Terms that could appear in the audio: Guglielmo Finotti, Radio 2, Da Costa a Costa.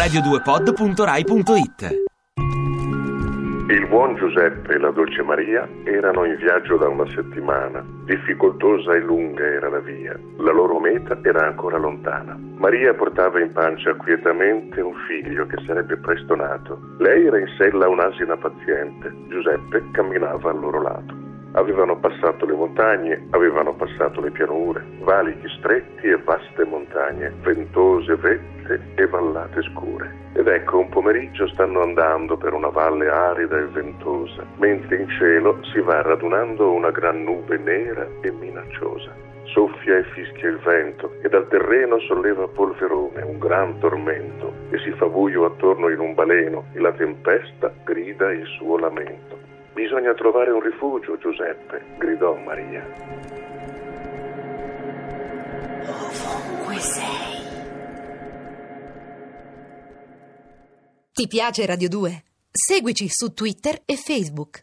radio2pod.rai.it. Il buon Giuseppe e la dolce Maria erano in viaggio da una settimana. Difficoltosa e lunga era la via. La loro meta era ancora lontana. Maria portava in pancia quietamente un figlio che sarebbe presto nato. Lei era in sella un'asina paziente. Giuseppe camminava al loro lato. Avevano passato le montagne, avevano passato le pianure, valichi stretti e vaste montagne, ventose vette e vallate scure. Ed ecco, un pomeriggio stanno andando per una valle arida e ventosa, mentre in cielo si va radunando una gran nube nera e minacciosa. Soffia e fischia il vento e dal terreno solleva polverone, un gran tormento, e si fa buio attorno in un baleno e la tempesta grida il suo lamento. «Bisogna trovare un rifugio, Giuseppe», gridò Maria. Ovunque sei. Ti piace Radio 2? Seguici su Twitter e Facebook.